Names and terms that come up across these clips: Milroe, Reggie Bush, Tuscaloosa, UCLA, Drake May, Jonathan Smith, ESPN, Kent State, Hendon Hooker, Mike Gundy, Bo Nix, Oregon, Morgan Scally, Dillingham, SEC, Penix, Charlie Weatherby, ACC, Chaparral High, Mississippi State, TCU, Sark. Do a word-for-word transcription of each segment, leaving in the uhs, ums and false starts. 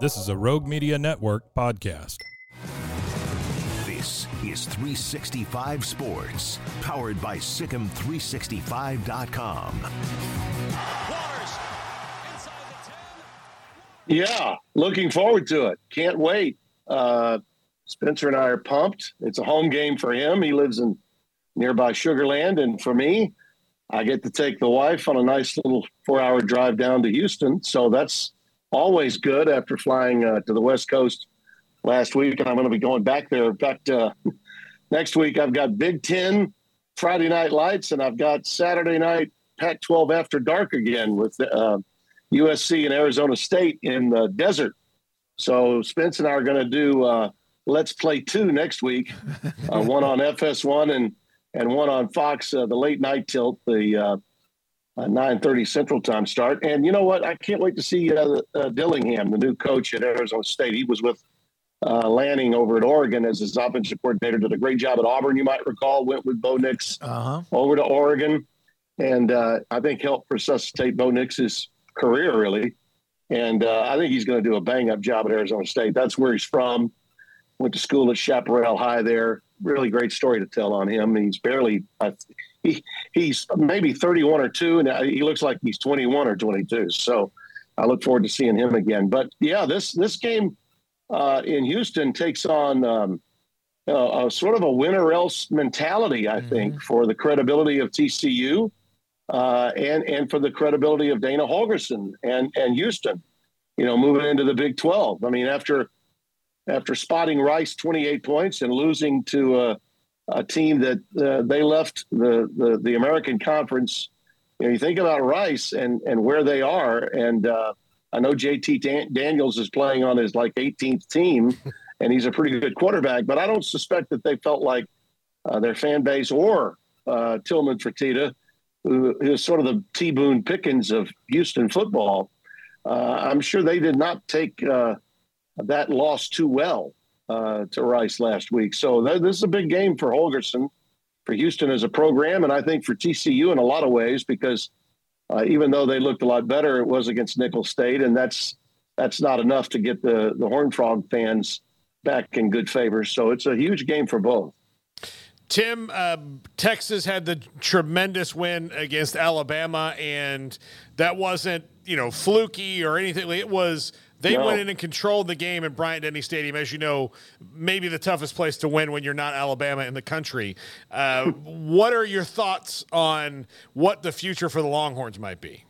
This is a Rogue Media Network podcast. This is three sixty-five Sports, powered by Sic Em three sixty-five dot com. Yeah, looking forward to it. Can't wait. Uh, Spencer and I are pumped. It's a home game for him. He lives in nearby Sugar Land. And for me, I get to take the wife on a nice little four-hour drive down to Houston. So that's always good after flying uh, to the West Coast last week, and I'm going to be going back there. In fact, uh, next week I've got Big Ten Friday Night Lights, and I've got Saturday night Pac twelve After Dark again with uh, U S C and Arizona State in the desert. So Spence and I are going to do uh, Let's Play two next week, uh, one on F S one and and one on Fox, uh, the late night tilt, the uh, Uh, nine thirty Central Time start. And you know what? I can't wait to see uh, uh, Dillingham, the new coach at Arizona State. He was with uh, Lanning over at Oregon as his offensive coordinator. Did a great job at Auburn, you might recall. Went with Bo Nix uh-huh. over to Oregon. And uh, I think helped resuscitate Bo Nix's career, really. And uh, I think he's going to do a bang-up job at Arizona State. That's where he's from. Went to school at Chaparral High there. Really great story to tell on him. He's barely I – He he's maybe thirty-one or two, and he looks like he's twenty-one or twenty-two. So I look forward to seeing him again. But yeah, this this game uh, in Houston takes on um, uh, a sort of a winner else mentality, I mm-hmm. think, for the credibility of T C U uh, and and for the credibility of Dana Holgorsen and and Houston. You know, moving into the Big twelve. I mean, after after spotting Rice twenty-eight points and losing to Uh, a team that uh, they left the, the, the American Conference. You know, you think about Rice and, and where they are. And uh, I know J T Dan- Daniels is playing on his like eighteenth team, and he's a pretty good quarterback, but I don't suspect that they felt like uh, their fan base or uh, Tillman Fertitta, who is sort of the T. Boone Pickens of Houston football. Uh, I'm sure they did not take uh, that loss too well. Uh, to Rice last week. So th- this is a big game for Holgorsen, for Houston as a program, and I think for T C U in a lot of ways, because uh, even though they looked a lot better, it was against Nicholls State, and that's that's not enough to get the, the Horned Frog fans back in good favor. So it's a huge game for both. Tim, uh, Texas had the tremendous win against Alabama, and that wasn't, you know, fluky or anything. It was – They no. went in and controlled the game at Bryant-Denny Stadium, as you know, maybe the toughest place to win when you're not Alabama in the country. Uh, what are your thoughts on what the future for the Longhorns might be?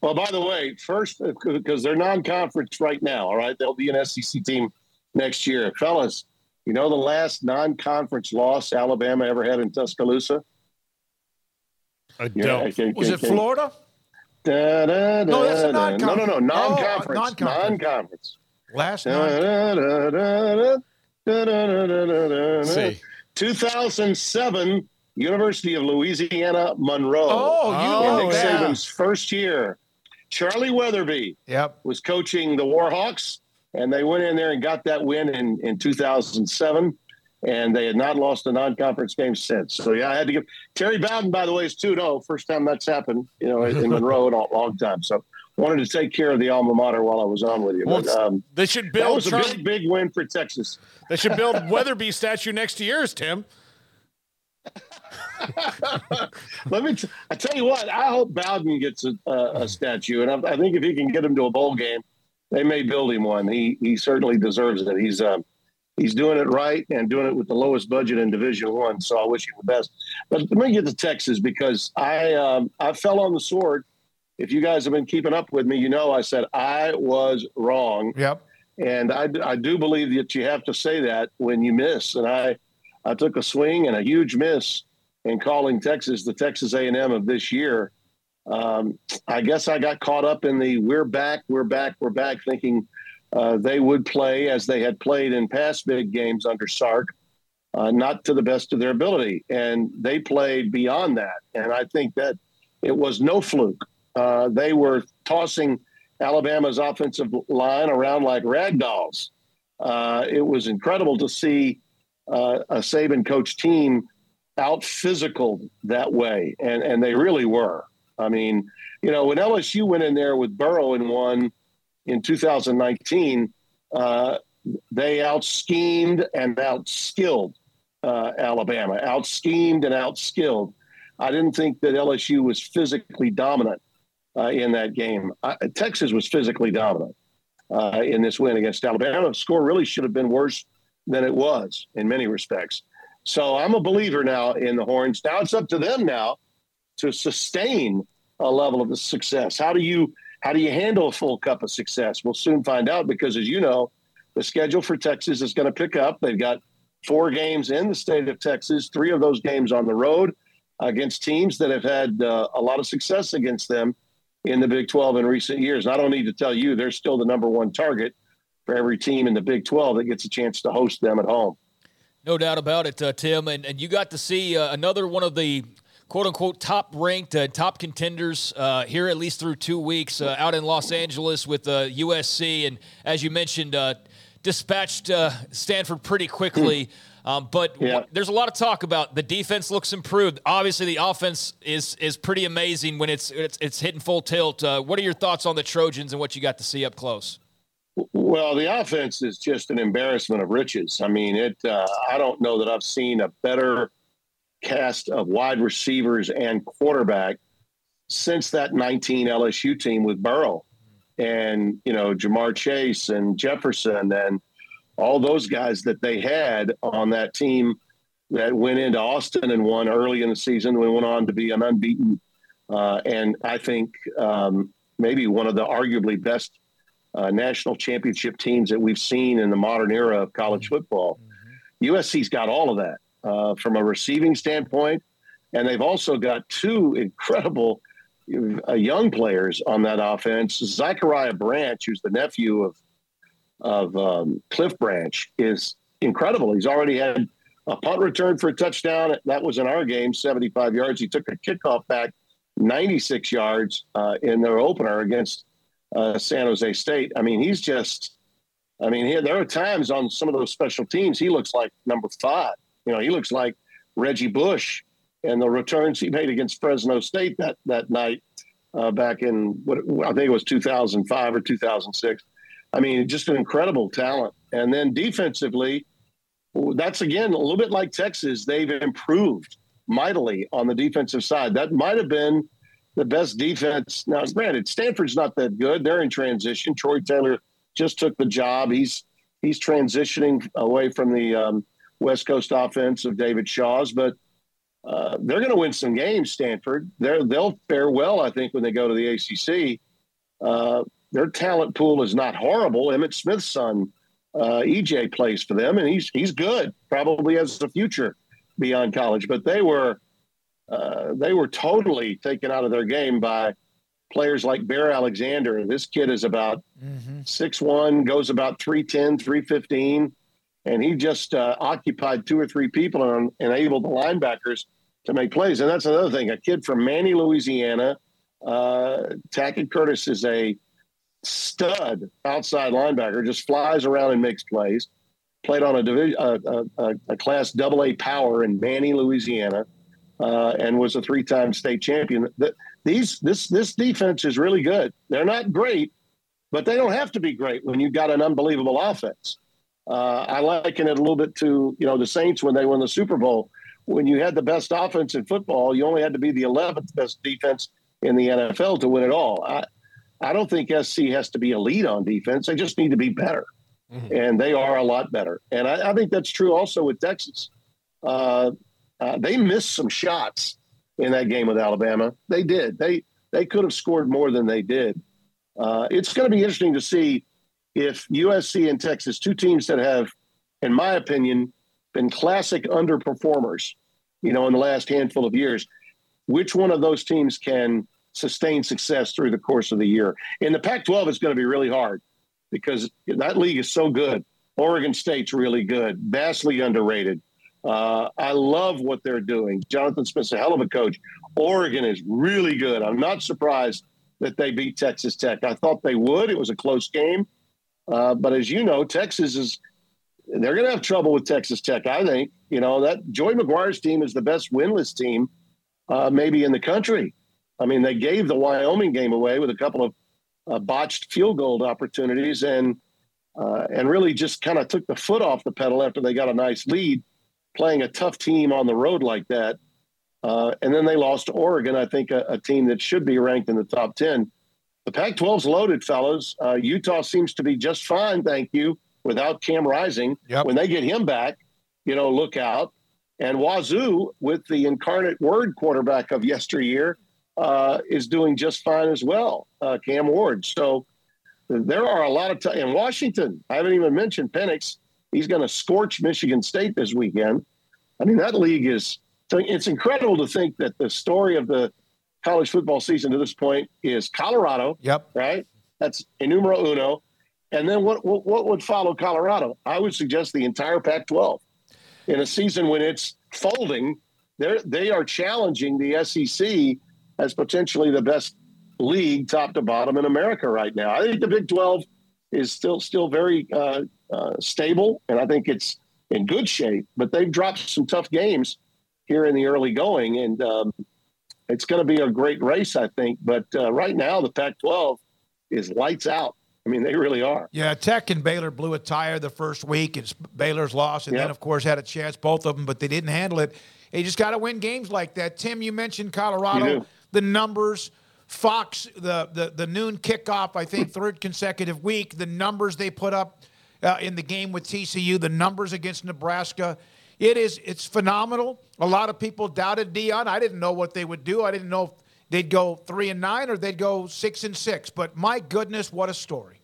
Well, by the way, first, because they're non-conference right now, all right? They'll be an S E C team next year. Fellas, you know the last non-conference loss Alabama ever had in Tuscaloosa? I don't. Yeah, okay, Was okay, it okay. Florida? Da, da, da, no, that's a non-conference. No, no, no, non-conference, oh, non-conference. non-conference. Last night. two thousand seven, University of Louisiana, Monroe. Oh, you oh, Nick yeah. Saban's first year. Charlie Weatherby yep. was coaching the Warhawks, and they went in there and got that win in, in two thousand seven, and they had not lost a non-conference game since. So, yeah, I had to give – Terry Bowden, by the way, is two and oh. First time that's happened, you know, in Monroe in a long time. So, wanted to take care of the alma mater while I was on with you. Well, but, um, they should build – That was Charlie, a big, big win for Texas. They should build Weatherby statue next to yours, Tim. Let me t- – I tell you what, I hope Bowden gets a, a, a statue. And I, I think if he can get him to a bowl game, they may build him one. He he certainly deserves it. He's uh, he's doing it right and doing it with the lowest budget in Division One. So I wish him the best. But let me get to Texas because I um, I fell on the sword. If you guys have been keeping up with me, you know I said I was wrong. Yep. And I, I do believe that you have to say that when you miss. And I I took a swing and a huge miss in calling Texas the Texas A and M of this year. Um, I guess I got caught up in the we're back, we're back, we're back, thinking uh, they would play as they had played in past big games under Sark, uh, not to the best of their ability. And they played beyond that. And I think that it was no fluke. Uh, they were tossing Alabama's offensive line around like rag dolls. Uh, it was incredible to see uh, a Saban coach team out physical that way. And, and they really were. I mean, you know, when L S U went in there with Burrow and won in two thousand nineteen, uh, they out-schemed and outskilled uh, Alabama, out-schemed and outskilled. I didn't think that L S U was physically dominant uh, in that game. I, Texas was physically dominant uh, in this win against Alabama. The score really should have been worse than it was in many respects. So I'm a believer now in the Horns. Now it's up to them now to sustain a level of success. How do you how do you handle a full cup of success? We'll soon find out because, as you know, the schedule for Texas is going to pick up. They've got four games in the state of Texas, three of those games on the road against teams that have had uh, a lot of success against them in the Big twelve in recent years. And I don't need to tell you, they're still the number one target for every team in the Big twelve that gets a chance to host them at home. No doubt about it, uh, Tim. And, and you got to see uh, another one of the – quote-unquote, top-ranked, uh, top contenders uh, here at least through two weeks uh, out in Los Angeles with uh, U S C. And as you mentioned, uh, dispatched uh, Stanford pretty quickly. Um, but yeah. w- there's a lot of talk about the defense looks improved. Obviously, the offense is is pretty amazing when it's it's, it's hitting full tilt. Uh, what are your thoughts on the Trojans and what you got to see up close? Well, the offense is just an embarrassment of riches. I mean, it. Uh, I don't know that I've seen a better cast of wide receivers and quarterback since that nineteen L S U team with Burrow and, you know, Jamar Chase and Jefferson and all those guys that they had on that team that went into Austin and won early in the season. We went on to be an unbeaten uh, and I think um, maybe one of the arguably best uh, national championship teams that we've seen in the modern era of college football. Mm-hmm. U S C's got all of that. Uh, from a receiving standpoint, and they've also got two incredible uh, young players on that offense. Zachariah Branch, who's the nephew of of um, Cliff Branch, is incredible. He's already had a punt return for a touchdown. That was in our game, seventy-five yards. He took a kickoff back ninety-six yards uh, in their opener against uh, San Jose State. I mean, he's just – I mean, he, there are times on some of those special teams he looks like number five. You know, he looks like Reggie Bush and the returns he made against Fresno State that, that night uh, back in, what I think it was two thousand five or two thousand six. I mean, just an incredible talent. And then defensively, that's, again, a little bit like Texas. They've improved mightily on the defensive side. That might have been the best defense. Now, granted, Stanford's not that good. They're in transition. Troy Taylor just took the job. He's, he's transitioning away from the um, – West Coast offense of David Shaw's, but uh, they're going to win some games, Stanford. They're, they'll fare well, I think, when they go to the A C C. Uh, their talent pool is not horrible. Emmett Smith's son, uh, E J, plays for them, and he's he's good, probably has a future beyond college. But they were uh, they were totally taken out of their game by players like Bear Alexander. This kid is about mm-hmm. six one, goes about three ten, three fifteen. And he just uh, occupied two or three people and enabled the linebackers to make plays. And that's another thing. A kid from Manny, Louisiana, uh, Tackett Curtis is a stud outside linebacker, just flies around and makes plays. Played on a, division, uh, a, a class double A power in Manny, Louisiana, uh, and was a three-time state champion. The, these this this defense is really good. They're not great, but they don't have to be great when you've got an unbelievable offense. Uh, I liken it a little bit to, you know, the Saints when they won the Super Bowl. When you had the best offense in football, you only had to be the eleventh best defense in the N F L to win it all. I, I don't think S C has to be elite on defense. They just need to be better. Mm-hmm. And they are a lot better. And I, I think that's true also with Texas. Uh, uh, they missed some shots in that game with Alabama. They did. They they could have scored more than they did. Uh, it's going to be interesting to see if U S C and Texas, two teams that have, in my opinion, been classic underperformers, you know, in the last handful of years, which one of those teams can sustain success through the course of the year. In the Pac twelve, it's going to be really hard, because that league is so good. Oregon State's really good, vastly underrated. Uh, I love what they're doing. Jonathan Smith's a hell of a coach. Oregon is really good. I'm not surprised that they beat Texas Tech. I thought they would. It was a close game. Uh, but as you know, Texas is – they're going to have trouble with Texas Tech, I think. You know, that Joey McGuire's team is the best winless team uh, maybe in the country. I mean, they gave the Wyoming game away with a couple of Uh, botched field goal opportunities, and uh, and really just kind of took the foot off the pedal after they got a nice lead, playing a tough team on the road like that. Uh, and then they lost to Oregon, I think, a, a team that should be ranked in the top ten. The Pac twelve's loaded, fellas. Uh, Utah seems to be just fine, thank you, without Cam Rising. Yep. When they get him back, you know, look out. And Wazoo, with the Incarnate Word quarterback of yesteryear, Uh, is doing just fine as well, uh, Cam Ward. So there are a lot of t- – and Washington, I haven't even mentioned Penix. He's going to scorch Michigan State this weekend. I mean, that league is – it's incredible to think that the story of the college football season to this point is Colorado. Yep. Right? That's numero uno. And then what, what, what would follow Colorado? I would suggest the entire Pac twelve. In a season when it's folding, they're, they are challenging the S E C – as potentially the best league top to bottom in America right now. I think the Big twelve is still still very uh, uh, stable, and I think it's in good shape. But they've dropped some tough games here in the early going, and um, it's going to be a great race, I think. But uh, right now the Pac twelve is lights out. I mean, they really are. Yeah, Tech and Baylor blew a tire the first week. It's Baylor's loss, and yep. Then, of course, had a chance, both of them, but they didn't handle it. You just got to win games like that. Tim, you mentioned Colorado. The numbers, Fox, the, the, the noon kickoff, I think, third consecutive week, the numbers they put up uh, in the game with T C U, the numbers against Nebraska. It is, it's phenomenal. A lot of people doubted Deion. I didn't know what they would do. I didn't know if they'd go three and nine or they'd go six and six. But my goodness, what a story.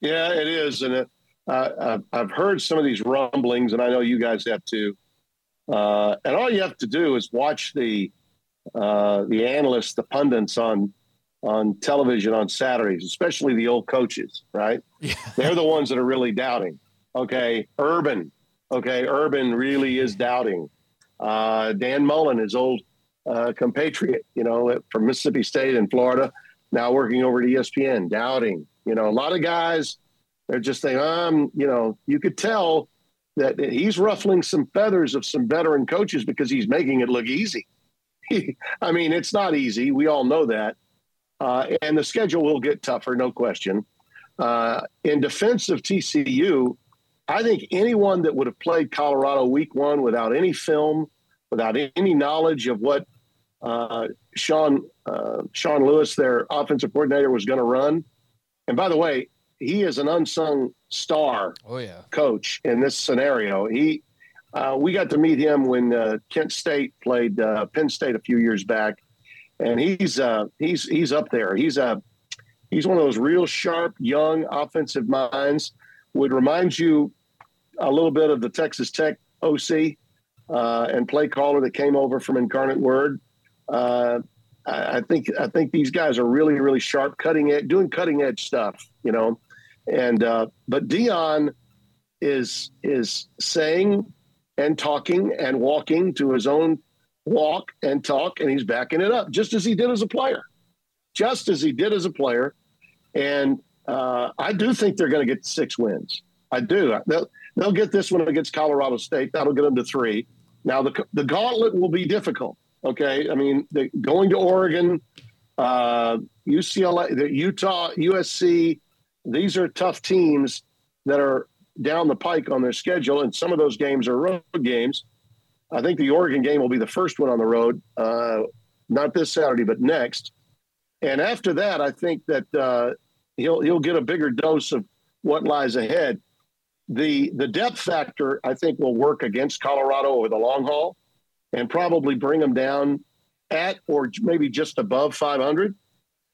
Yeah, it is. And it, uh, I've heard some of these rumblings, and I know you guys have too. Uh, and all you have to do is watch the, Uh, the analysts, the pundits on on television on Saturdays, especially the old coaches, right? Yeah. They're the ones that are really doubting. Okay, Urban. Okay, Urban really is doubting. Uh, Dan Mullen, his old uh, compatriot, you know, from Mississippi State and Florida, now working over at E S P N, doubting. You know, a lot of guys, they're just saying, um, you know, you could tell that he's ruffling some feathers of some veteran coaches because he's making it look easy. I mean, it's not easy. We all know that. Uh, and the schedule will get tougher, no question. Uh, in defense of T C U, I think anyone that would have played Colorado week one without any film, without any knowledge of what uh, Sean uh, Sean Lewis, their offensive coordinator, was going to run. And by the way, he is an unsung star oh, yeah. coach in this scenario. He Uh, we got to meet him when uh, Kent State played uh, Penn State a few years back, and he's uh, he's he's up there. He's a uh, he's one of those real sharp, young offensive minds. Would remind you a little bit of the Texas Tech O C uh, and play caller that came over from Incarnate Word. Uh, I, I think I think these guys are really really sharp, cutting edge, doing cutting edge stuff, you know. And uh, but Deion is is saying and talking and walking to his own walk and talk, and he's backing it up, just as he did as a player, just as he did as a player. And uh, I do think they're going to get six wins. I do. They'll, they'll get this one against Colorado State. That'll get them to three. Now, the the gauntlet will be difficult, okay? I mean, the, going to Oregon, uh, U C L A, the Utah, U S C, these are tough teams that are down the pike on their schedule, and some of those games are road games. I think the Oregon game will be the first one on the road, uh, not this Saturday, but next. And after that, I think that uh, he'll he'll get a bigger dose of what lies ahead. The the depth factor, I think, will work against Colorado over the long haul and probably bring them down at or maybe just above five hundred.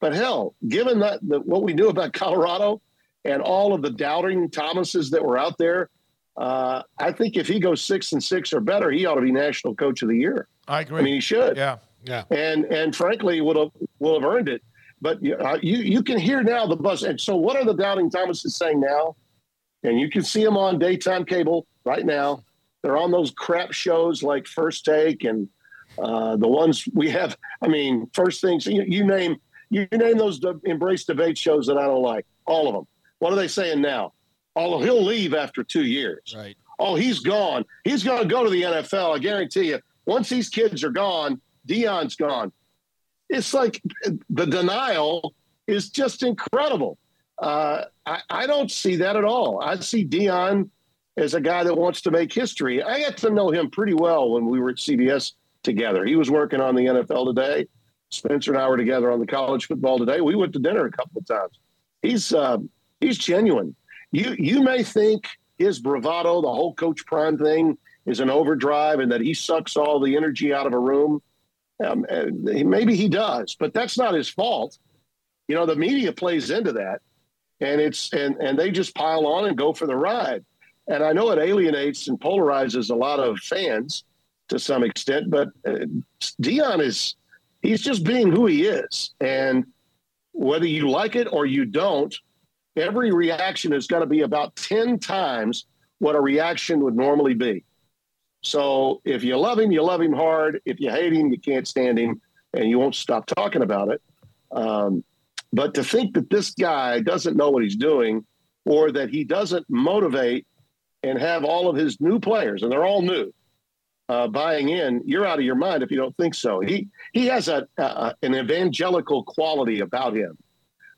But, hell, given that the, what we knew about Colorado and all of the doubting Thomases that were out there, uh, I think if he goes six and six or better, he ought to be National Coach of the Year. I agree. I mean, he should. Yeah, yeah. And, and frankly, would have, will have earned it. But uh, you you can hear now the buzz. And so what are the doubting Thomases saying now? And you can see them on daytime cable right now. They're on those crap shows like First Take and uh, the ones we have. I mean, First Things, you, you name you name those de- embrace debate shows that I don't like, all of them. What are they saying now? Oh, he'll leave after two years. Right. Oh, he's gone. He's going to go to the N F L. I guarantee you, once these kids are gone, Deion's gone. It's like the denial is just incredible. Uh, I, I don't see that at all. I see Deion as a guy that wants to make history. I got to know him pretty well when we were at C B S together. He was working on the N F L Today. Spencer and I were together on the College Football Today. We went to dinner a couple of times. He's uh, he's genuine. You you may think his bravado, the whole Coach Prime thing, is an overdrive and that he sucks all the energy out of a room. Um, maybe he does, but that's not his fault. You know, the media plays into that. And it's and, and they just pile on and go for the ride. And I know it alienates and polarizes a lot of fans to some extent, but uh, Deion is he's just being who he is. And whether you like it or you don't, every reaction is going to be about ten times what a reaction would normally be. So if you love him, you love him hard. If you hate him, you can't stand him, and you won't stop talking about it. Um, But to think that this guy doesn't know what he's doing or that he doesn't motivate and have all of his new players, and they're all new, uh, buying in, you're out of your mind if you don't think so. He he has a, a an evangelical quality about him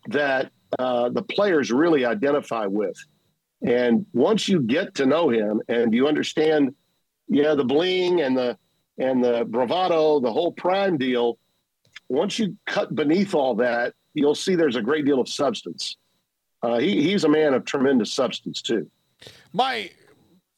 that uh, the players really identify with. And once you get to know him and you understand, you know, the bling and the and the bravado, the whole Prime deal, once you cut beneath all that, you'll see there's a great deal of substance. Uh, he, he's a man of tremendous substance, too. My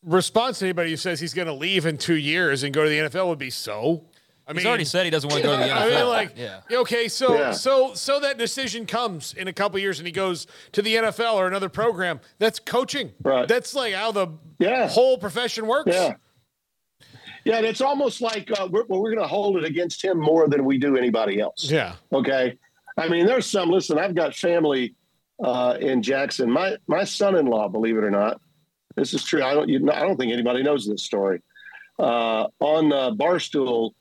response to anybody who says he's going to leave in two years and go to the N F L would be so. I mean, he's already said he doesn't want to go to the N F L. I mean, like, yeah. okay, so yeah. so so that decision comes in a couple of years and he goes to the N F L or another program. That's coaching. Right. That's like how the yeah. whole profession works. Yeah, yeah and it's almost like uh, we're, we're going to hold it against him more than we do anybody else. Yeah. Okay. I mean, there's some, listen, I've got family uh, in Jackson. My my son-in-law, believe it or not, this is true. I don't you, I don't think anybody knows this story. Uh, on uh, Barstool,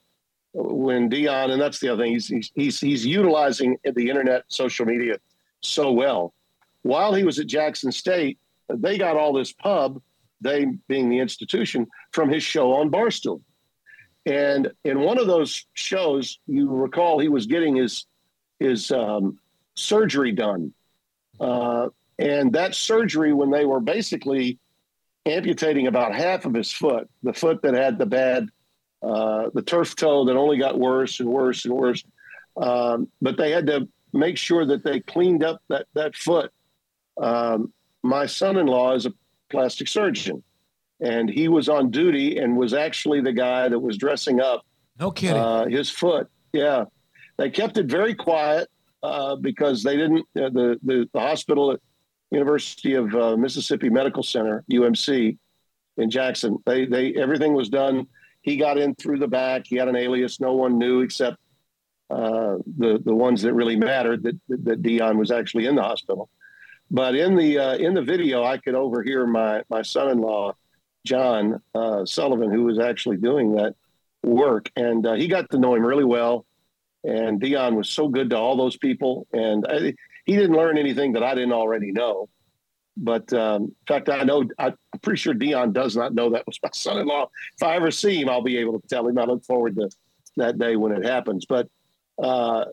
when Deion, and that's the other thing, he's, he's, he's, he's utilizing the internet, social media so well. While he was at Jackson State, they got all this pub, they being the institution, from his show on Barstool. And in one of those shows, you recall he was getting his his um, surgery done. Uh, and that surgery, when they were basically amputating about half of his foot, the foot that had the bad, uh, the turf toe that only got worse and worse and worse. Um, but they had to make sure that they cleaned up that, that foot. Um, my son-in-law is a plastic surgeon, and he was on duty and was actually the guy that was dressing up no kidding. Uh, his foot. Yeah. They kept it very quiet uh, because they didn't uh, the, the the hospital at University of uh, Mississippi Medical Center, U M C, in Jackson. They they everything was done. He got in through the back. He had an alias no one knew except uh, the the ones that really mattered. That that Deion was actually in the hospital. But in the uh, in the video, I could overhear my my son-in-law, John uh, Sullivan, who was actually doing that work, and uh, he got to know him really well. And Deion was so good to all those people. And I, he didn't learn anything that I didn't already know. But um, in fact, I know, I'm pretty sure Deion does not know that was my son-in-law. If I ever see him, I'll be able to tell him. I look forward to that day when it happens. But uh,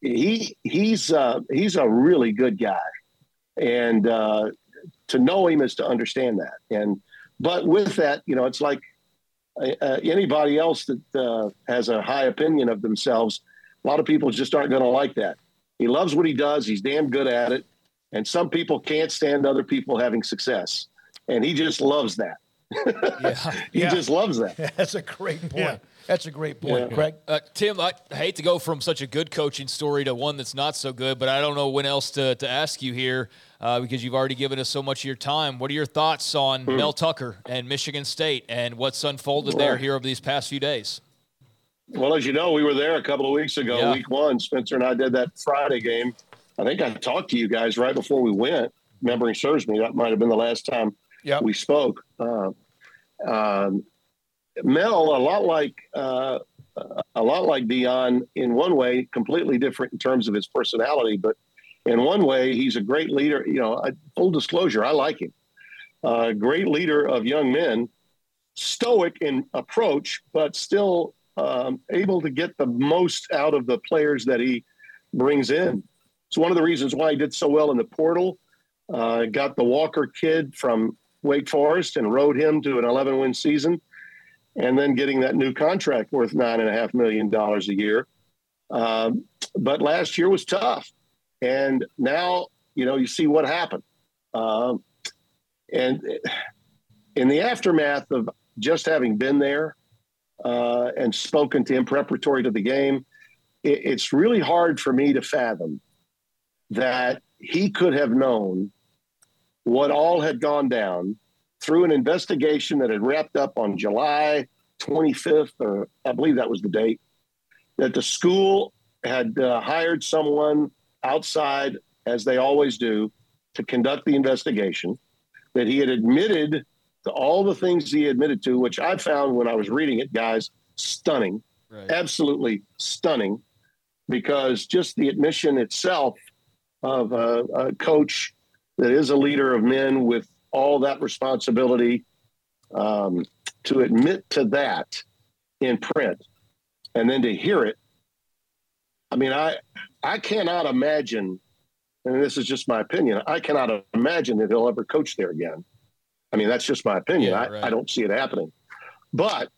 he he's uh, he's a really good guy. And uh, to know him is to understand that. And but with that, you know, it's like uh, anybody else that uh, has a high opinion of themselves. A lot of people just aren't going to like that. He loves what he does. He's damn good at it. And some people can't stand other people having success. And he just loves that. Yeah. he yeah. just loves that. That's a great point. Yeah. That's a great point, yeah. Craig. Uh, Tim, I hate to go from such a good coaching story to one that's not so good, but I don't know when else to, to ask you here uh, because you've already given us so much of your time. What are your thoughts on mm. Mel Tucker and Michigan State and what's unfolded yeah. there here over these past few days? Well, as you know, we were there a couple of weeks ago, yeah. week one. Spencer and I did that Friday game. I think I talked to you guys right before we went. Memory serves me. That might have been the last time yep. we spoke. Uh, um, Mel, a lot like uh, a lot like Deion in one way, completely different in terms of his personality. But in one way, he's a great leader. You know, I, full disclosure, I like him. Uh, great leader of young men, stoic in approach, but still um, able to get the most out of the players that he brings in. It's one of the reasons why he did so well in the portal. Uh, got the Walker kid from Wake Forest and rode him to an eleven-win season, and then getting that new contract worth nine point five million dollars a year. Um, but last year was tough. And now, you know, you see what happened. Um, and in the aftermath of just having been there uh, and spoken to him preparatory to the game, it, it's really hard for me to fathom that he could have known what all had gone down through an investigation that had wrapped up on July twenty-fifth, or I believe that was the date, that the school had uh, hired someone outside, as they always do, to conduct the investigation, that he had admitted to all the things he admitted to, which I found when I was reading it, guys, stunning, right. absolutely stunning, because just the admission itself of a, a coach that is a leader of men with all that responsibility, um, to admit to that in print and then to hear it. I mean, I, I cannot imagine, and this is just my opinion, I cannot imagine that he'll ever coach there again. I mean, that's just my opinion. Yeah, right. I, I don't see it happening. But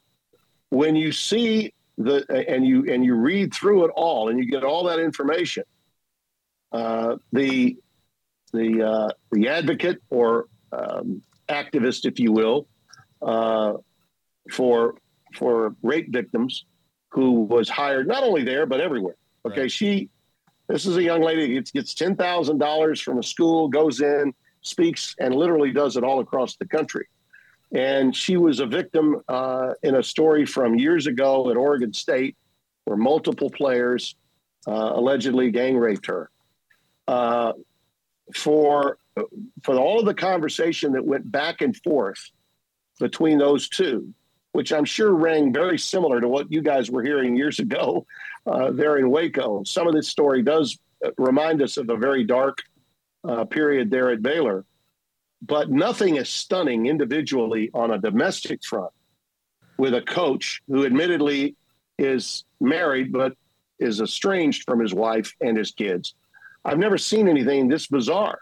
when you see the, and you, and you read through it all and you get all that information, Uh, the the uh, the advocate or um, activist, if you will, uh, for for rape victims, who was hired not only there but everywhere. Okay, right. she this is a young lady that gets ten thousand dollars from a school, goes in, speaks, and literally does it all across the country. And she was a victim uh, in a story from years ago at Oregon State, where multiple players uh, allegedly gang raped her. Uh, for for all of the conversation that went back and forth between those two, which I'm sure rang very similar to what you guys were hearing years ago uh, there in Waco. Some of this story does remind us of a very dark uh, period there at Baylor, but nothing is stunning individually on a domestic front with a coach who admittedly is married but is estranged from his wife and his kids. I've never seen anything this bizarre,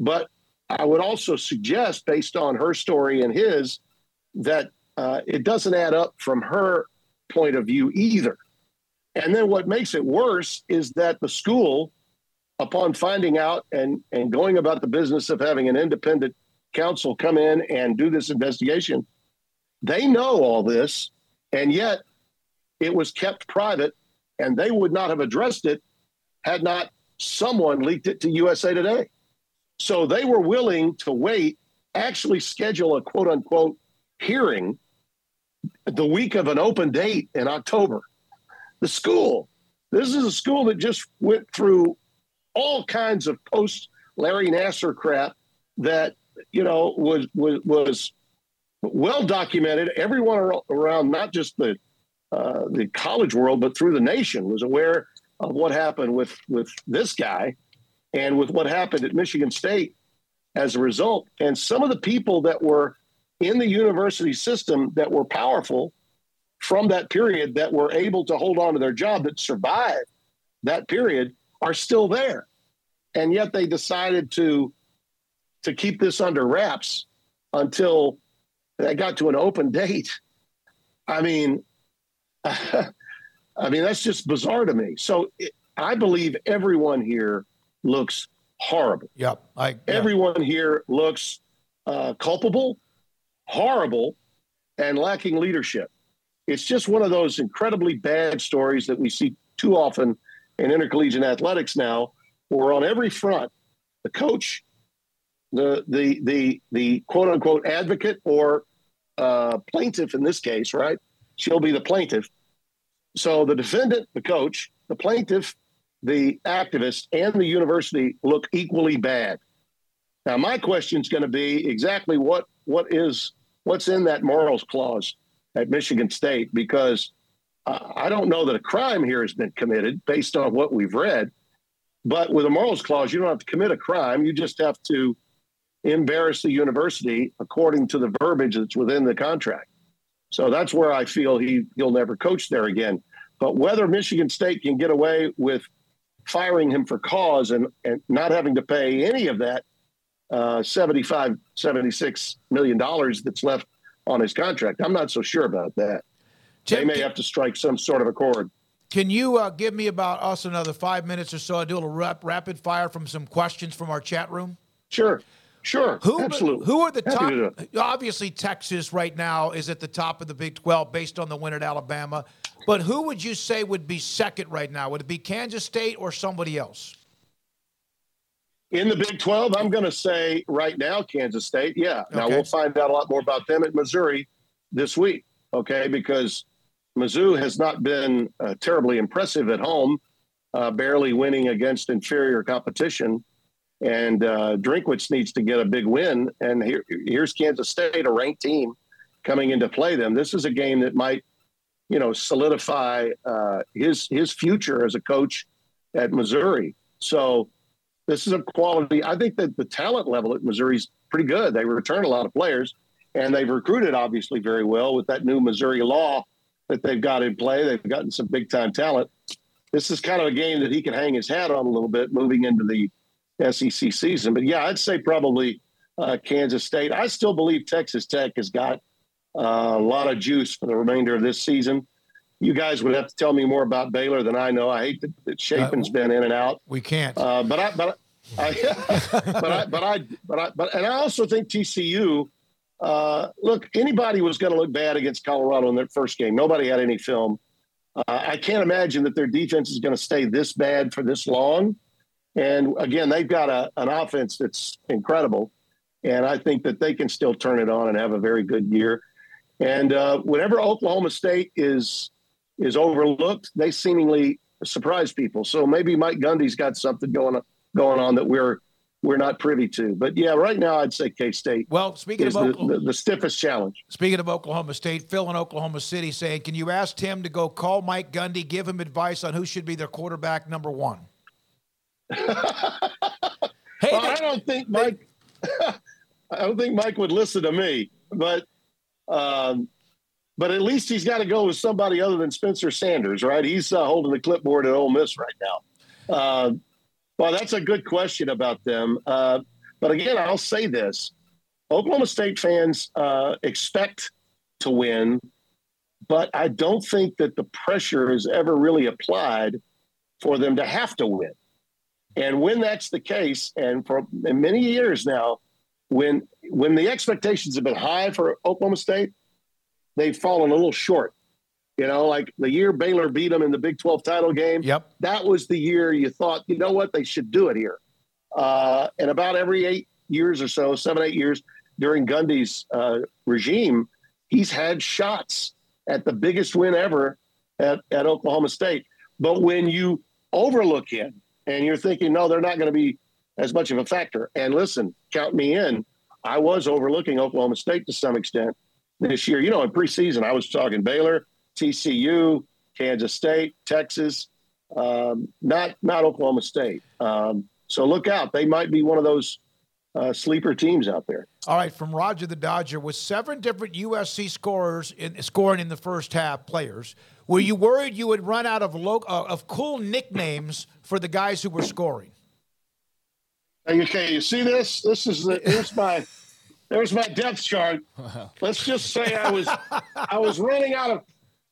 but I would also suggest, based on her story and his, that uh, it doesn't add up from her point of view either. And then what makes it worse is that the school, upon finding out and, and going about the business of having an independent counsel come in and do this investigation, they know all this, and yet it was kept private, and they would not have addressed it had not someone leaked it to U S A Today. So they were willing to wait, actually schedule a quote unquote hearing the week of an open date in October. The school, this is a school that just went through all kinds of post Larry Nassar crap that, you know, was, was, was well documented. Everyone around, not just the, uh, the college world, but through the nation was aware of what happened with, with this guy and with what happened at Michigan State as a result. And some of the people that were in the university system that were powerful from that period, that were able to hold on to their job, that survived that period, are still there. And yet they decided to, to keep this under wraps until they got to an open date. I mean, I mean, that's just bizarre to me. So it, I believe everyone here looks horrible. Yep. I, yeah. Everyone here looks uh, culpable, horrible, and lacking leadership. It's just one of those incredibly bad stories that we see too often in intercollegiate athletics now, where on every front, the coach, the the the the quote unquote advocate or uh, plaintiff in this case, right? She'll be the plaintiff. So the defendant, the coach, the plaintiff, the activist, and the university look equally bad. Now, my question is going to be exactly what what is what's in that morals clause at Michigan State, because uh, I don't know that a crime here has been committed based on what we've read. But with a morals clause, you don't have to commit a crime. You just have to embarrass the university according to the verbiage that's within the contract. So that's where I feel he, he'll never coach there again. But whether Michigan State can get away with firing him for cause and, and not having to pay any of that uh, seventy-five, seventy-six million dollars that's left on his contract, I'm not so sure about that. Jim, they may can, have to strike some sort of accord. Can you uh, give me about us another five minutes or so? I do a little rap, rapid fire from some questions from our chat room. Sure. Sure, who, absolutely. Who are the top? Obviously, Texas right now is at the top of the Big twelve based on the win at Alabama. But who would you say would be second right now? Would it be Kansas State or somebody else? In the Big twelve, I'm going to say right now Kansas State, yeah. Okay. Now, we'll find out a lot more about them at Missouri this week, okay, because Mizzou has not been uh, terribly impressive at home, uh, barely winning against inferior competition. And uh, Drinkwitz needs to get a big win. And here, here's Kansas State, a ranked team, coming in to play them. This is a game that might, you know, solidify uh, his his future as a coach at Missouri. So this is a quality. I think that the talent level at Missouri is pretty good. They return a lot of players, and they've recruited obviously very well with that new Missouri law that they've got in play. They've gotten some big time talent. This is kind of a game that he can hang his hat on a little bit moving into the S E C season. But yeah, I'd say probably uh, Kansas State. I still believe Texas Tech has got uh, a lot of juice for the remainder of this season. You guys would have to tell me more about Baylor than I know. I hate that, that Chapin's uh, been in and out. We can't. Uh, but I, but I, but I, but I, but I, but and I also think T C U. Uh, look, anybody was going to look bad against Colorado in their first game. Nobody had any film. Uh, I can't imagine that their defense is going to stay this bad for this long. And, again, they've got a, an offense that's incredible, and I think that they can still turn it on and have a very good year. And uh, whenever Oklahoma State is is overlooked, they seemingly surprise people. So maybe Mike Gundy's got something going on, going on that we're we're not privy to. But, yeah, right now I'd say K-State well, speaking is of Oklahoma, the, the, the stiffest challenge. Speaking of Oklahoma State, Phil in Oklahoma City saying, can you ask Tim to go call Mike Gundy, give him advice on who should be their quarterback number one? hey, well, they, I don't think Mike. They, I don't think Mike would listen to me, but um, but at least he's got to go with somebody other than Spencer Sanders, right? He's uh, holding the clipboard at Ole Miss right now. Uh, well, that's a good question about them. Uh, but again, I'll say this: Oklahoma State fans uh, expect to win, but I don't think that the pressure is ever really applied for them to have to win. And when that's the case, and for many years now, when when the expectations have been high for Oklahoma State, they've fallen a little short. You know, like the year Baylor beat them in the Big twelve title game, yep. That was the year you thought, you know what, they should do it here. Uh, and about every eight years or so, seven, eight years during Gundy's uh, regime, he's had shots at the biggest win ever at, at Oklahoma State. But when you overlook him, and you're thinking, no, they're not going to be as much of a factor. And listen, count me in. I was overlooking Oklahoma State to some extent this year. You know, in preseason, I was talking Baylor, T C U, Kansas State, Texas, um, not not Oklahoma State. Um, so look out. They might be one of those uh, sleeper teams out there. All right, from Roger the Dodger, with seven different U S C scorers in, scoring in the first half, players, were you worried you would run out of lo- uh, of cool nicknames for the guys who were scoring? Okay, you see this? This is the, here's my there's my depth chart. Wow. Let's just say I was I was running out of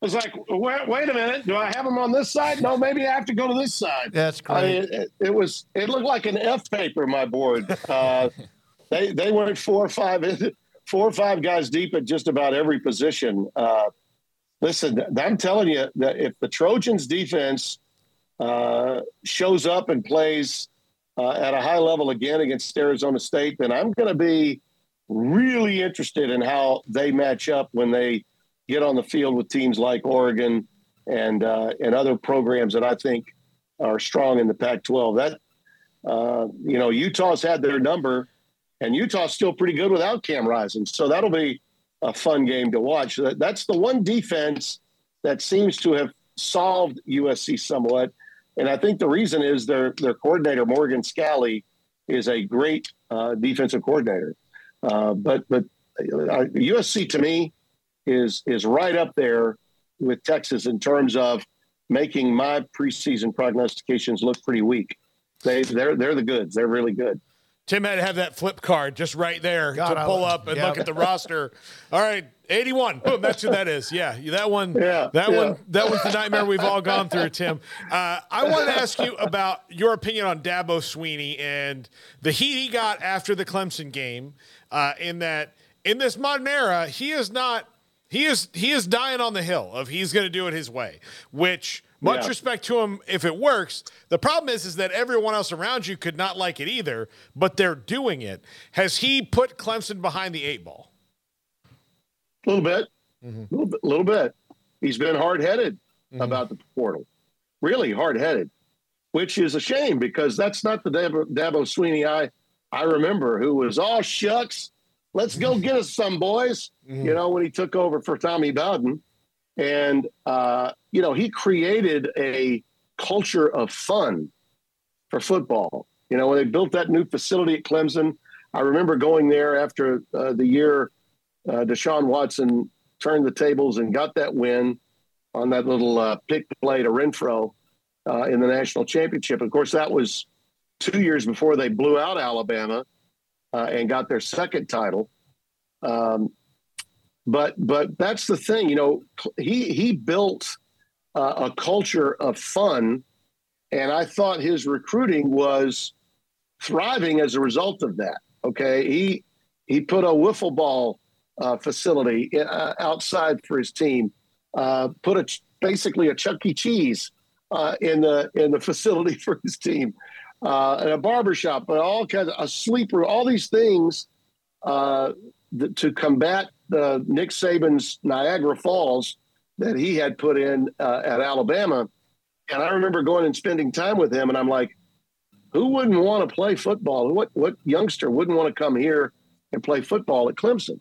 It's like, wait, wait a minute, do I have them on this side? No, maybe I have to go to this side. That's great. I mean, it, it was. It looked like an F paper, my board. Uh, they they went four or five, four or five guys deep at just about every position. Uh, listen, I'm telling you that if the Trojans' defense uh, shows up and plays uh, at a high level again against Arizona State, then I'm going to be really interested in how they match up when they get on the field with teams like Oregon and uh, and other programs that I think are strong in the Pac twelve. That uh, you know, Utah's had their number, and Utah's still pretty good without Cam Rising. So that'll be a fun game to watch. That, that's the one defense that seems to have solved U S C somewhat, and I think the reason is their their coordinator Morgan Scally is a great uh, defensive coordinator. Uh, but but uh, U S C to me is is right up there with Texas in terms of making my preseason prognostications look pretty weak. They they're they're the goods. They're really good. Tim had to have that flip card just right there God, to pull up and yeah. look at the roster. All right, eighty-one. Boom, that's who that is. Yeah, that one. Yeah, that yeah. one. That one's the nightmare we've all gone through, Tim. Uh, I wanted to ask you about your opinion on Dabo Sweeney and the heat he got after the Clemson game. Uh, in that, in this modern era, he is not. He is he is dying on the hill of he's going to do it his way, which much yeah. respect to him if it works. The problem is, is that everyone else around you could not like it either, but they're doing it. Has he put Clemson behind the eight ball? A little bit. Mm-hmm. A little bit. little bit. He's been hard-headed mm-hmm. about the portal, really hard-headed, which is a shame because that's not the Dabo, Dabo Sweeney I, I remember, who was all shucks. Let's go get us some, boys, mm-hmm. you know, when he took over for Tommy Bowden. And, uh, you know, he created a culture of fun for football. You know, when they built that new facility at Clemson, I remember going there after uh, the year uh, Deshaun Watson turned the tables and got that win on that little uh, pick play to Renfro uh, in the national championship. And of course, that was two years before they blew out Alabama. Uh, and got their second title. Um, but but that's the thing, you know, he, he built uh, a culture of fun, and I thought his recruiting was thriving as a result of that, okay? He he put a wiffle ball uh, facility uh, outside for his team, uh, put a, basically a Chuck E. Cheese uh, in the in the facility for his team. Uh, and a barbershop, but all kinds of a sleeper, all these things uh, th- to combat uh, Nick Saban's Niagara Falls that he had put in uh, at Alabama. And I remember going and spending time with him, and I'm like, who wouldn't want to play football? What what youngster wouldn't want to come here and play football at Clemson?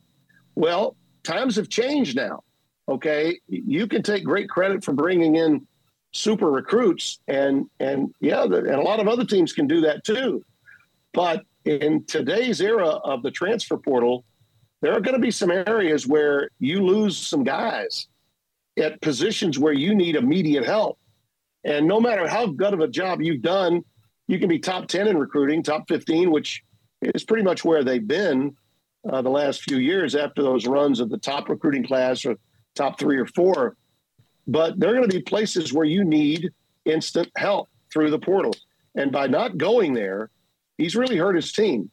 Well, times have changed now, okay? You can take great credit for bringing in super recruits, and and yeah, and a lot of other teams can do that too. But in today's era of the transfer portal, there are going to be some areas where you lose some guys at positions where you need immediate help. And no matter how good of a job you've done, you can be top ten in recruiting, top fifteen, which is pretty much where they've been uh, the last few years after those runs of the top recruiting class or top three or four. But there are going to be places where you need instant help through the portal. And by not going there, he's really hurt his team.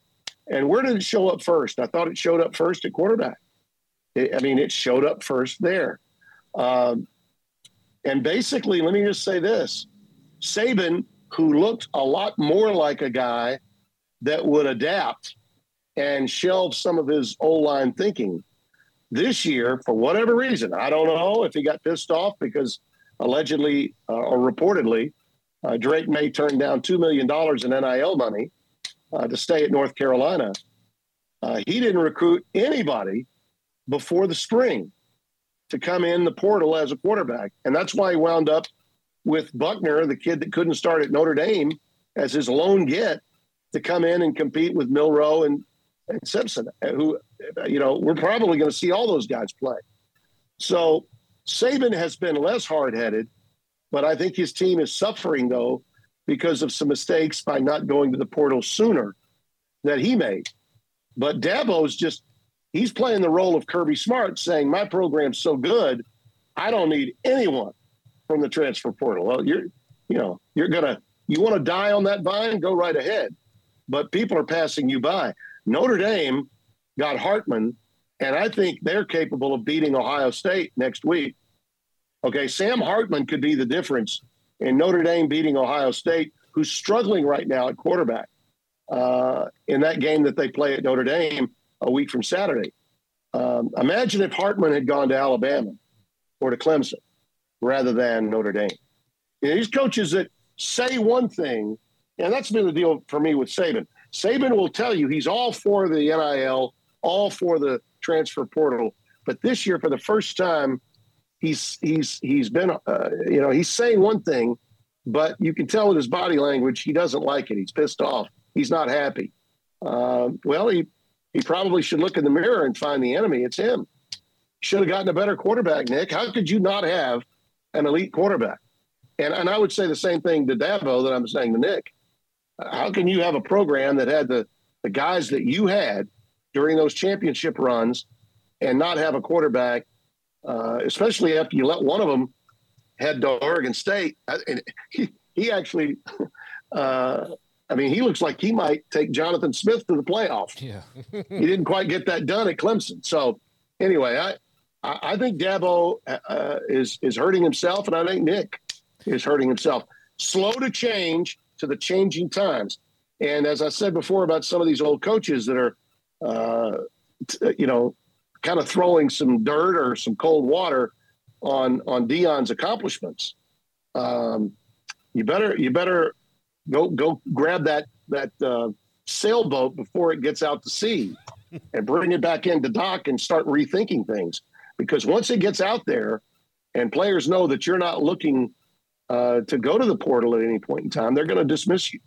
And where did it show up first? I thought it showed up first at quarterback. It, I mean, it showed up first there. Um, and basically, let me just say this. Saban, who looked a lot more like a guy that would adapt and shelve some of his O-line thinking, this year, for whatever reason, I don't know if he got pissed off because allegedly uh, or reportedly, uh, Drake May turned down two million dollars in N I L money uh, to stay at North Carolina. Uh, he didn't recruit anybody before the spring to come in the portal as a quarterback. And that's why he wound up with Buckner, the kid that couldn't start at Notre Dame, as his lone get to come in and compete with Milroe and and Simpson, who, you know, we're probably going to see all those guys play. So Saban has been less hard-headed, but I think his team is suffering, though, because of some mistakes by not going to the portal sooner that he made. But Dabo's just, he's playing the role of Kirby Smart, saying, my program's so good, I don't need anyone from the transfer portal. Well, you're, you know, you're gonna, you want to die on that vine, go right ahead. But people are passing you by. Notre Dame got Hartman, and I think they're capable of beating Ohio State next week. Okay, Sam Hartman could be the difference in Notre Dame beating Ohio State, who's struggling right now at quarterback uh, in that game that they play at Notre Dame a week from Saturday. Um, imagine if Hartman had gone to Alabama or to Clemson rather than Notre Dame. You know, these coaches that say one thing, and that's been the deal for me with Saban. Saban will tell you he's all for the N I L, all for the transfer portal. But this year, for the first time, he's he's he's been, uh, you know, he's saying one thing, but you can tell with his body language, he doesn't like it. He's pissed off. He's not happy. Uh, well, he, he probably should look in the mirror and find the enemy. It's him. Should have gotten a better quarterback, Nick. How could you not have an elite quarterback? And and I would say the same thing to Dabo that I'm saying to Nick. How can you have a program that had the, the guys that you had during those championship runs and not have a quarterback, uh, especially after you let one of them head to Oregon State? And he, he actually, uh, I mean, he looks like he might take Jonathan Smith to the playoff. Yeah, he didn't quite get that done at Clemson. So anyway, I I think Dabo uh, is, is hurting himself, and I think Nick is hurting himself. Slow to change to the changing times. And as I said before about some of these old coaches that are, uh, t- you know, kind of throwing some dirt or some cold water on on Deion's accomplishments, um, you better you better go go grab that that uh, sailboat before it gets out to sea and bring it back into dock and start rethinking things. Because once it gets out there and players know that you're not looking Uh, to go to the portal at any point in time, they're going to dismiss you.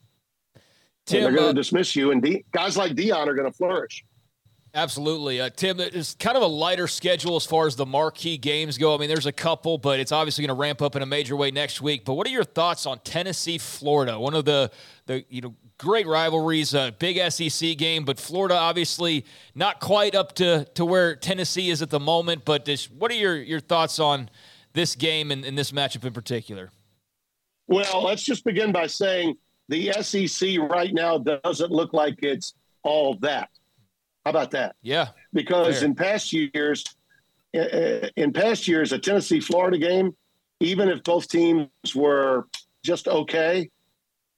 Tim, they're going to uh, dismiss you, and De- guys like Deion are going to flourish. Absolutely. Uh, Tim, it's kind of a lighter schedule as far as the marquee games go. I mean, there's a couple, but it's obviously going to ramp up in a major way next week. But what are your thoughts on Tennessee, Florida? One of the, the you know, great rivalries, a big S E C game, but Florida obviously not quite up to, to where Tennessee is at the moment. But this, what are your, your thoughts on this game and, and this matchup in particular? Well, let's just begin by saying the S E C right now doesn't look like it's all that. How about that? Yeah. Because fair. in past years, in past years, a Tennessee-Florida game, even if both teams were just okay,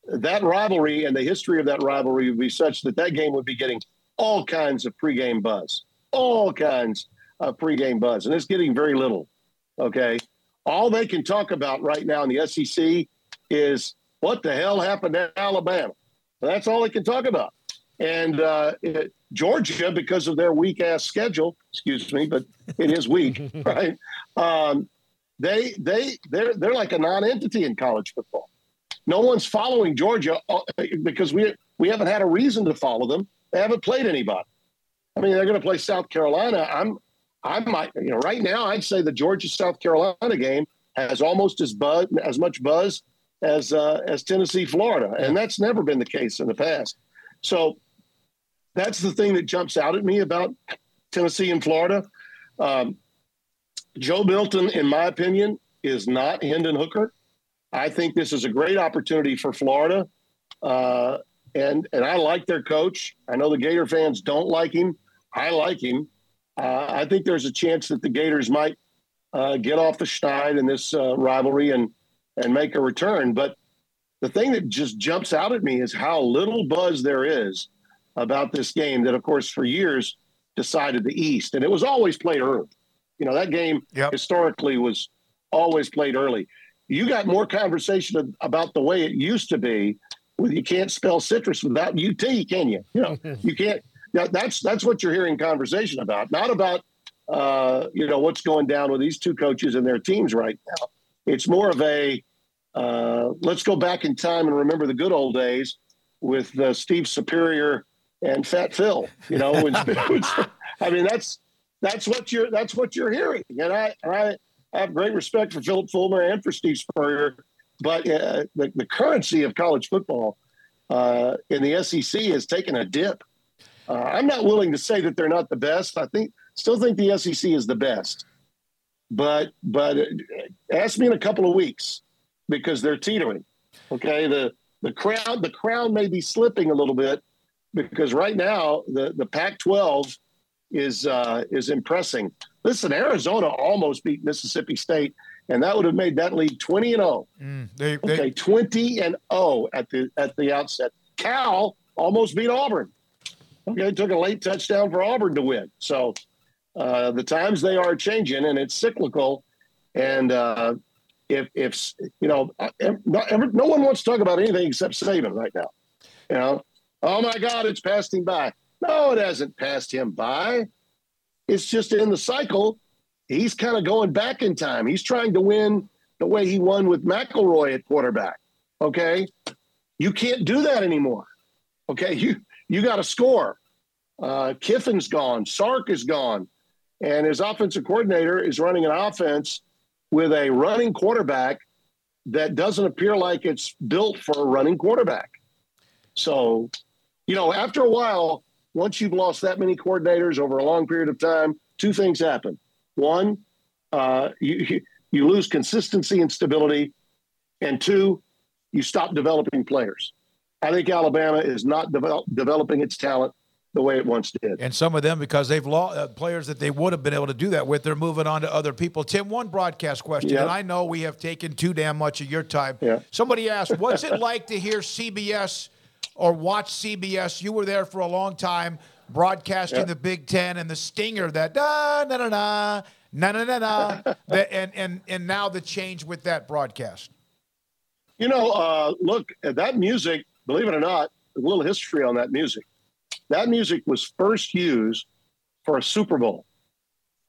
that rivalry and the history of that rivalry would be such that that game would be getting all kinds of pregame buzz, all kinds of pregame buzz, and it's getting very little, okay? All they can talk about right now in the S E C is what the hell happened to Alabama. That's all they can talk about. And uh, it, Georgia, because of their weak-ass schedule, excuse me, but it is weak, right? Um, they, they, they're, they're like a non-entity in college football. No one's following Georgia because we, we haven't had a reason to follow them. They haven't played anybody. I mean, they're going to play South Carolina. I'm I might, you know, right now I'd say the Georgia-South Carolina game has almost as buzz, as much buzz as uh, as Tennessee-Florida, and that's never been the case in the past. So that's the thing that jumps out at me about Tennessee and Florida. Um, Joe Milton, in my opinion, is not Hendon Hooker. I think this is a great opportunity for Florida, uh, and and I like their coach. I know the Gator fans don't like him. I like him. Uh, I think there's a chance that the Gators might uh, get off the schneid in this uh, rivalry and and make a return. But the thing that just jumps out at me is how little buzz there is about this game that, of course, for years decided the East. And it was always played early. You know, that game yep. historically was always played early. You got more conversation about the way it used to be with you can't spell citrus without U T, can you? You know, you can't. Now, that's that's what you're hearing conversation about, not about, uh, you know, what's going down with these two coaches and their teams right now. It's more of a uh, let's go back in time and remember the good old days with uh, Steve Superior and Fat Phil. You know, which, which, I mean, that's that's what you're that's what you're hearing. And I and I, I have great respect for Philip Fulmer and for Steve Spurrier. But uh, the, the currency of college football uh, in the S E C has taken a dip. Uh, I'm not willing to say that they're not the best. I think still think the S E C is the best. but but ask me in a couple of weeks because they're teetering. Okay, the the crown the crown may be slipping a little bit because right now the the Pac twelve is uh, is impressing. Listen, Arizona almost beat Mississippi State, and that would have made that league twenty and oh. Mm, they, okay, they... twenty and oh at the at the outset. Cal almost beat Auburn. Okay, it took a late touchdown for Auburn to win. So uh, the times they are changing, and it's cyclical. And uh, if if you know, not, ever, no one wants to talk about anything except Saban right now. You know, oh my God, it's passed him by. No, it hasn't passed him by. It's just in the cycle. He's kind of going back in time. He's trying to win the way he won with McElroy at quarterback. Okay, you can't do that anymore. Okay, you you got to score. Uh, Kiffin's gone. Sark is gone, and his offensive coordinator is running an offense with a running quarterback that doesn't appear like it's built for a running quarterback. So, you know, after a while, once you've lost that many coordinators over a long period of time, two things happen. One, uh, you you lose consistency and stability, and two, you stop developing players. I think Alabama is not develop, developing its talent the way it once did. And some of them, because they've lost uh, players that they would have been able to do that with, they're moving on to other people. Tim, one broadcast question, yep. And I know we have taken too damn much of your time. Yeah. Somebody asked, what's it like to hear C B S or watch C B S? You were there for a long time, broadcasting yep. the Big Ten and the stinger that da na na na na na na na, and and and now the change with that broadcast. You know, uh, look at that music. Believe it or not, a little history on that music. That music was first used for a Super Bowl,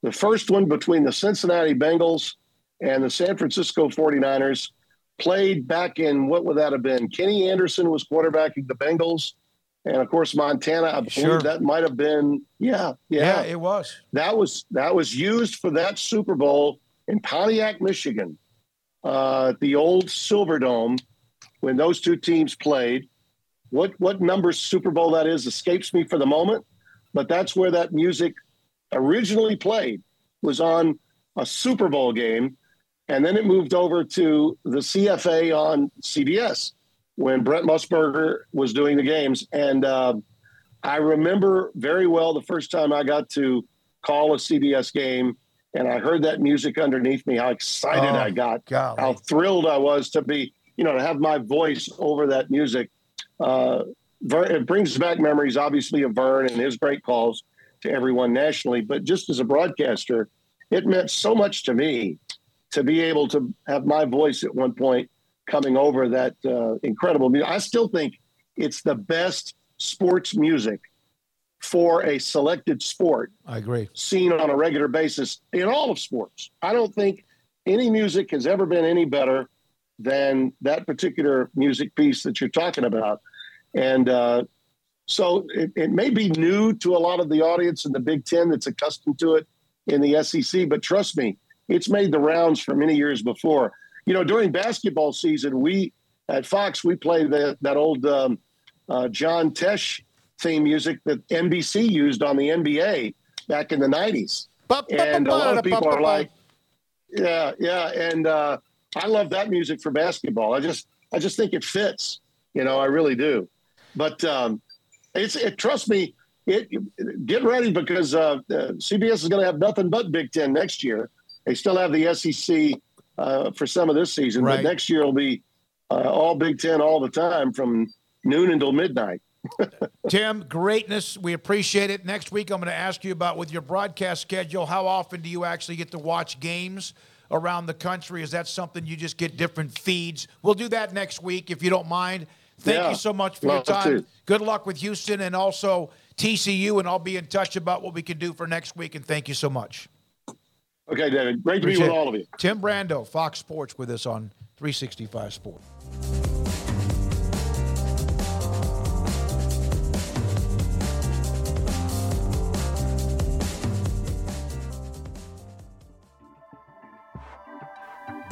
the first one between the Cincinnati Bengals and the San Francisco forty-niners, played back in, what would that have been? Kenny Anderson was quarterbacking the Bengals. And of course, Montana, I believe sure. that might have been, yeah, yeah, yeah, it was. That was that was used for that Super Bowl in Pontiac, Michigan, uh, the old Silverdome, when those two teams played. What what number Super Bowl that is escapes me for the moment, but that's where that music originally played, was on a Super Bowl game, and then it moved over to the C F A on C B S. When Brent Musburger was doing the games. And uh, I remember very well the first time I got to call a C B S game and I heard that music underneath me, how excited oh, I got, golly. How thrilled I was to be, you know, to have my voice over that music. Uh, it brings back memories, obviously, of Vern and his great calls to everyone nationally. But just as a broadcaster, it meant so much to me to be able to have my voice at one point coming over that uh, incredible music. I still think it's the best sports music for a selected sport. I agree. Seen on a regular basis in all of sports. I don't think any music has ever been any better than that particular music piece that you're talking about. And uh, so it, it may be new to a lot of the audience in the Big Ten that's accustomed to it in the S E C, but trust me, it's made the rounds for many years before. You know, during basketball season, we at Fox, we play the, that old um, uh, John Tesh theme music that N B C used on the N B A back in the nineties. And a lot of people are like, yeah, yeah. And uh, I love that music for basketball. I just I just think it fits. You know, I really do. But um, it's it, trust me, it, get ready because uh, C B S is going to have nothing but Big Ten next year. They still have the S E C Uh, for some of this season, right. But next year will be uh, all Big Ten all the time from noon until midnight. Tim, greatness. We appreciate it. Next week, I'm going to ask you about, with your broadcast schedule, how often do you actually get to watch games around the country? Is that something you just get different feeds? We'll do that next week, if you don't mind. Thank yeah, you so much for your time. To. Good luck with Houston and also T C U, and I'll be in touch about what we can do for next week, and thank you so much. Okay, David. Great to be with all of you. Tim Brando, Fox Sports, with us on three sixty-five Sport.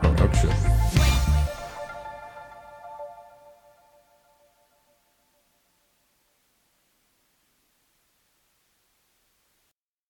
production.